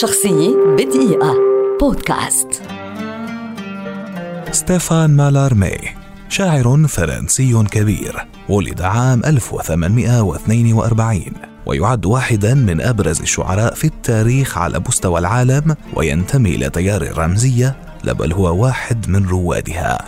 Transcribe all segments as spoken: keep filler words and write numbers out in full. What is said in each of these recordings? شخصية بدقيقة بودكاست. ستيفان مالارميه شاعر فرنسي كبير، ولد عام ألف وثمانمئة واثنين وأربعين، ويعد واحدا من أبرز الشعراء في التاريخ على مستوى العالم، وينتمي إلى تيار الرمزية، بل هو واحد من روادها.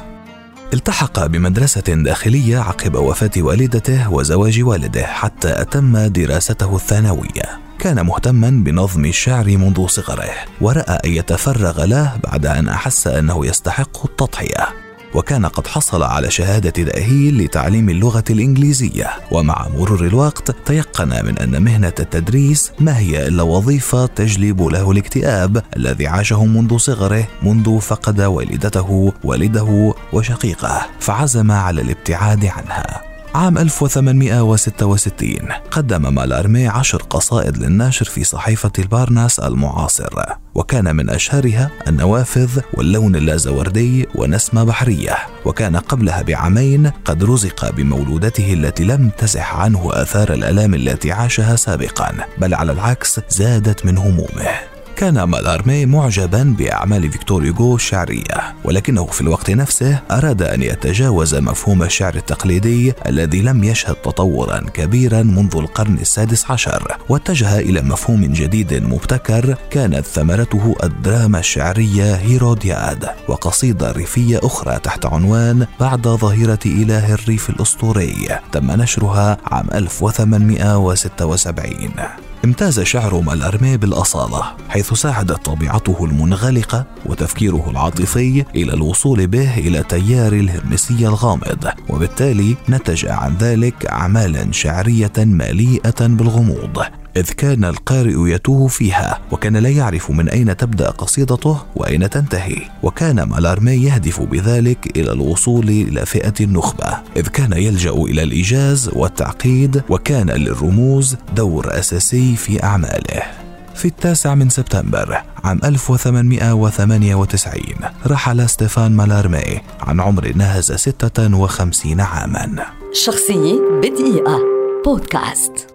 التحق بمدرسة داخلية عقب وفاة والدته وزواج والده حتى أتم دراسته الثانوية. كان مهتماً بنظم الشعر منذ صغره، ورأى أن يتفرغ له بعد أن أحس أنه يستحق التضحية. وكان قد حصل على شهادة تأهيل لتعليم اللغة الإنجليزية، ومع مرور الوقت تيقن من أن مهنة التدريس ما هي إلا وظيفة تجلب له الاكتئاب الذي عاشه منذ صغره، منذ فقد والدته والده وشقيقه، فعزم على الابتعاد عنها. عام ألف وثمانمئة وستة وستين قدم مالارميه عشر قصائد للنشر في صحيفة البارناس المعاصر، وكان من أشهرها النوافذ واللون اللازوردي ونسمة بحرية. وكان قبلها بعامين قد رزق بمولودته التي لم تزح عنه آثار الآلام التي عاشها سابقا، بل على العكس زادت من همومه. كان مالارميه معجبا بأعمال فيكتور هوغو الشعرية، ولكنه في الوقت نفسه أراد أن يتجاوز مفهوم الشعر التقليدي الذي لم يشهد تطورا كبيرا منذ القرن السادس عشر، واتجه إلى مفهوم جديد مبتكر كانت ثمرته الدراما الشعرية هيرودياد، وقصيدة ريفية أخرى تحت عنوان بعد ظاهرة إله الريف الأسطوري تم نشرها عام ألف وثمانمئة وستة وسبعين. امتاز شعر مالارميه بالأصالة، حيث ساعدت طبيعته المنغلقة وتفكيره العاطفي إلى الوصول به إلى تيار الهرمسي الغامض، وبالتالي نتج عن ذلك أعمالا شعرية مليئة بالغموض، إذ كان القارئ يتوه فيها وكان لا يعرف من أين تبدأ قصيدته وأين تنتهي. وكان مالارميه يهدف بذلك إلى الوصول إلى فئة النخبة، إذ كان يلجأ إلى الإيجاز والتعقيد، وكان للرموز دور أساسي في أعماله. في التاسع من سبتمبر عام ألف وثمانمئة وثمانية وتسعين رحل ستيفان مالارميه عن عمر ناهز ستة وخمسين عاما. شخصية بدقيقة بودكاست.